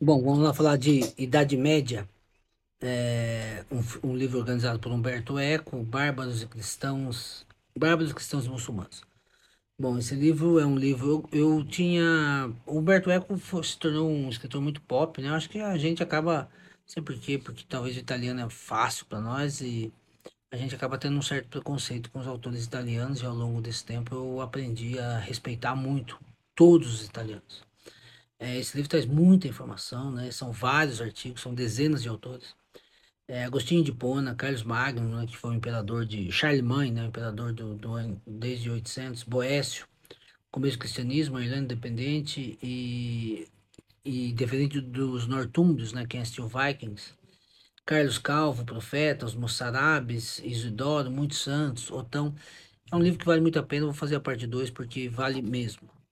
Bom, vamos lá falar de Idade Média, um livro organizado por Umberto Eco, Bárbaros e Cristãos Muçulmanos. Bom, esse livro é um livro, Umberto Eco se tornou um escritor muito pop, né? Eu acho que a gente acaba, não sei por quê, porque talvez o italiano é fácil para nós e a gente acaba tendo um certo preconceito com os autores italianos, e ao longo desse tempo eu aprendi a respeitar muito todos os italianos. Esse livro traz muita informação, né? São vários artigos, são dezenas de autores. Agostinho de Pona, Carlos Magno, né, que foi o imperador de Charlemagne, né, imperador desde 800, Boécio, começo do cristianismo, Irlanda independente e diferente dos nortúmbrios, né, quem assistiu Vikings, Carlos Calvo, profeta, os moçarabes, Isidoro, muitos santos, Otão. É um livro que vale muito a pena, eu vou fazer a parte 2 porque vale mesmo.